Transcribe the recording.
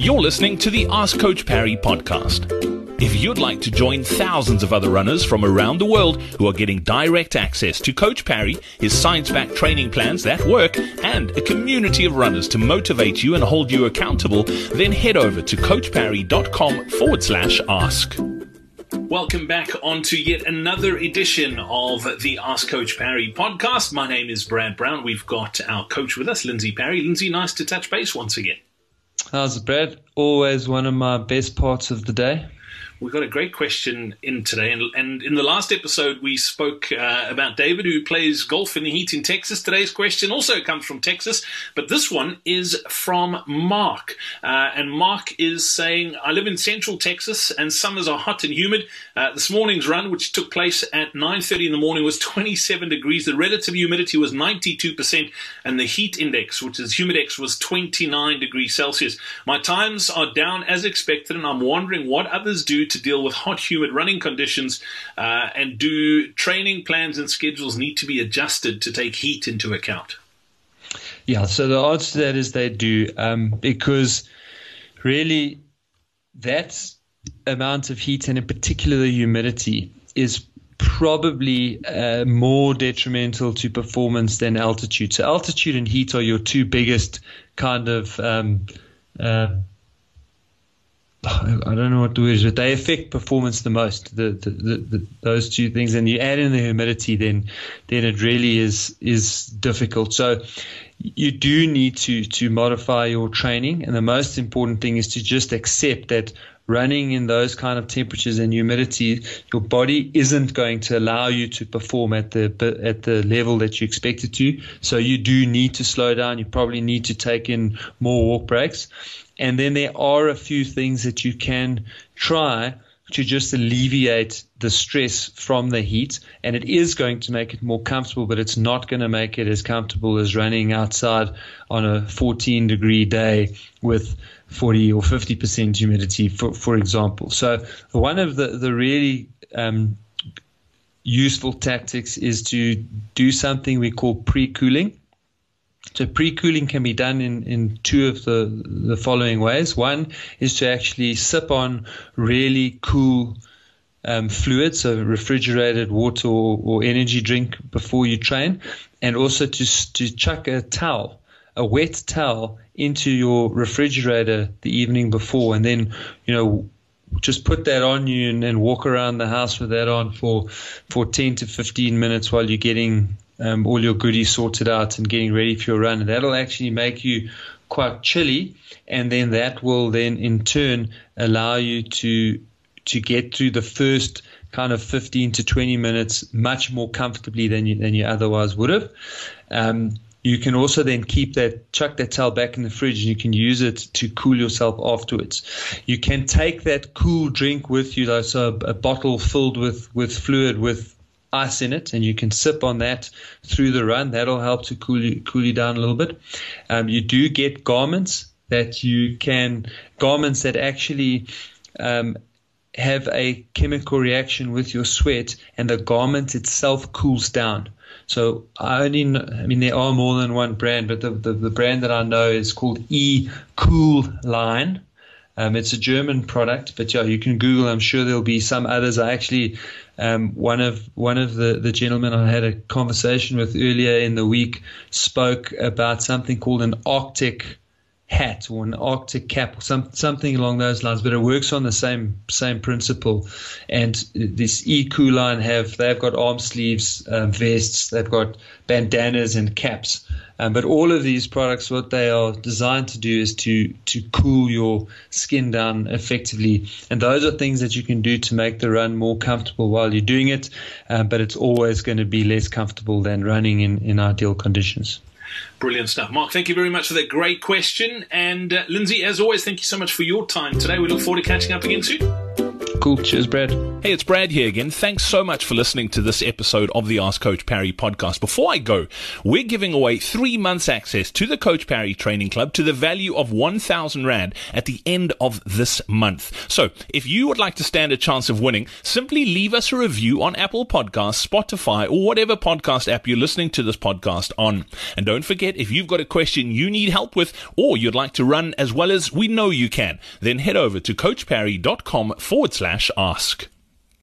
You're listening to the Ask Coach Parry podcast. If you'd like to join thousands of other runners from around the world who are getting direct access to Coach Parry, his science-backed training plans that work, and a community of runners to motivate you and hold you accountable, then head over to CoachParry.com/ask. Welcome back onto yet another edition of the Ask Coach Parry podcast. My name is Brad Brown. We've got our coach with us, Lindsay Parry. Lindsay, nice to touch base once again. How's it, Brad? Always one of my best parts of the day. We've got a great question in today, and in the last episode we spoke about David, who plays golf in the heat in Texas. Today's question also comes from Texas, but this one is from Mark, and Mark is saying, I live in central Texas and summers are hot and humid. This morning's run, which took place at 9:30 in the morning, was 27 degrees. The relative humidity was 92%, and the heat index, which is Humidex, was 29 degrees Celsius. My times are down as expected, and I'm wondering what others do to deal with hot, humid running conditions, and do training plans and schedules need to be adjusted to take heat into account? Yeah, so the answer to that is they do, because really that amount of heat, and in particular the humidity, is probably more detrimental to performance than altitude. So altitude and heat are your two biggest kind of I don't know what the word is, but they affect performance the most, those two things. And you add in the humidity, then it really is difficult. So you do need to modify your training. And the most important thing is to just accept that running in those kind of temperatures and humidity, your body isn't going to allow you to perform at the level that you expect it to. So you do need to slow down. You probably need to take in more walk breaks. And then there are a few things that you can try to just alleviate the stress from the heat. And it is going to make it more comfortable, but it's not going to make it as comfortable as running outside on a 14-degree day with 40 or 50% humidity, for example. So one of the really useful tactics is to do something we call pre-cooling. So pre-cooling can be done in two of the following ways. One is to actually sip on really cool fluids, so refrigerated water or energy drink before you train, and also to chuck a wet towel into your refrigerator the evening before, and then, you know, just put that on you and walk around the house with that on for 10 to 15 minutes while you're getting all your goodies sorted out and getting ready for your run. And that'll actually make you quite chilly, and then that will then in turn allow you to get through the first kind of 15 to 20 minutes much more comfortably than you otherwise would have. You can also then chuck that towel back in the fridge, and you can use it to cool yourself afterwards. You can take that cool drink with you, though, so a bottle filled with fluid with ice in it, and you can sip on that through the run. That'll help to cool you down a little bit. You do get garments that actually have a chemical reaction with your sweat, and the garment itself cools down. So there are more than one brand, but the brand that I know is called E.COOLINE. It's a German product, but yeah, you can Google. I'm sure there'll be some others. I actually, one of the gentlemen I had a conversation with earlier in the week spoke about something called an Arctic hat or an Arctic cap or something along those lines, but it works on the same principle. And this E.COOLINE they've got arm sleeves, vests, they've got bandanas and caps. But all of these products, what they are designed to do is to cool your skin down effectively. And those are things that you can do to make the run more comfortable while you're doing it. But it's always going to be less comfortable than running in ideal conditions. Brilliant stuff. Mark, thank you very much for that great question. And Lindsay, as always, thank you so much for your time today. We look forward to catching up again soon. Cool. Cheers, Brad. Hey, it's Brad here again. Thanks so much for listening to this episode of the Ask Coach Parry podcast. Before I go, we're giving away 3 months access to the Coach Parry Training Club to the value of 1,000 Rand at the end of this month. So if you would like to stand a chance of winning, simply leave us a review on Apple Podcasts, Spotify, or whatever podcast app you're listening to this podcast on. And don't forget, if you've got a question you need help with or you'd like to run as well as we know you can, then head over to CoachParry.com/ask.